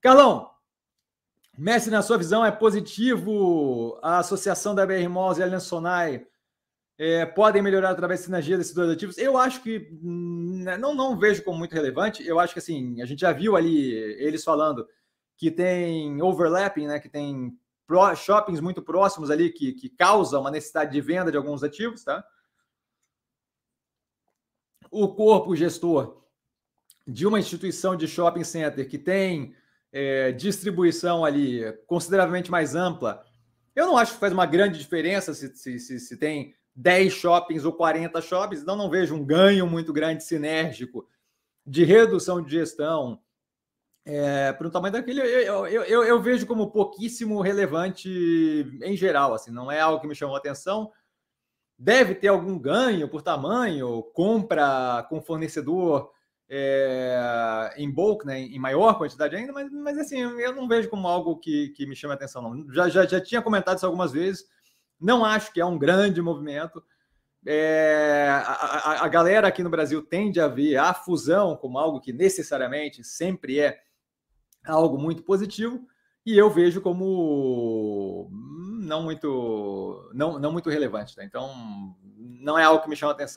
Carlão, Messi, na sua visão, é positivo a associação da BR Malls e Aliansce Sonae? Podem melhorar através de sinergia desses dois ativos? Eu acho que não vejo como muito relevante. Eu acho que assim, a gente já viu ali eles falando que tem overlapping, né? Que tem shoppings muito próximos ali que causam uma necessidade de venda de alguns ativos, tá? O corpo gestor de uma instituição de shopping center que tem distribuição ali consideravelmente mais ampla, eu não acho que faz uma grande diferença se tem 10 shoppings ou 40 shoppings, então não vejo um ganho muito grande sinérgico de redução de gestão para o tamanho daquele. Eu vejo como pouquíssimo relevante em geral, assim, não é algo que me chamou a atenção. Deve ter algum ganho por tamanho, compra com fornecedor em bulk, né, em maior quantidade ainda, mas assim, eu não vejo como algo que me chame a atenção, não. Já tinha comentado isso algumas vezes, não acho que é um grande movimento. A galera aqui no Brasil tende a ver a fusão como algo que necessariamente sempre é algo muito positivo, e eu vejo como não muito relevante, tá? Então, não é algo que me chama a atenção.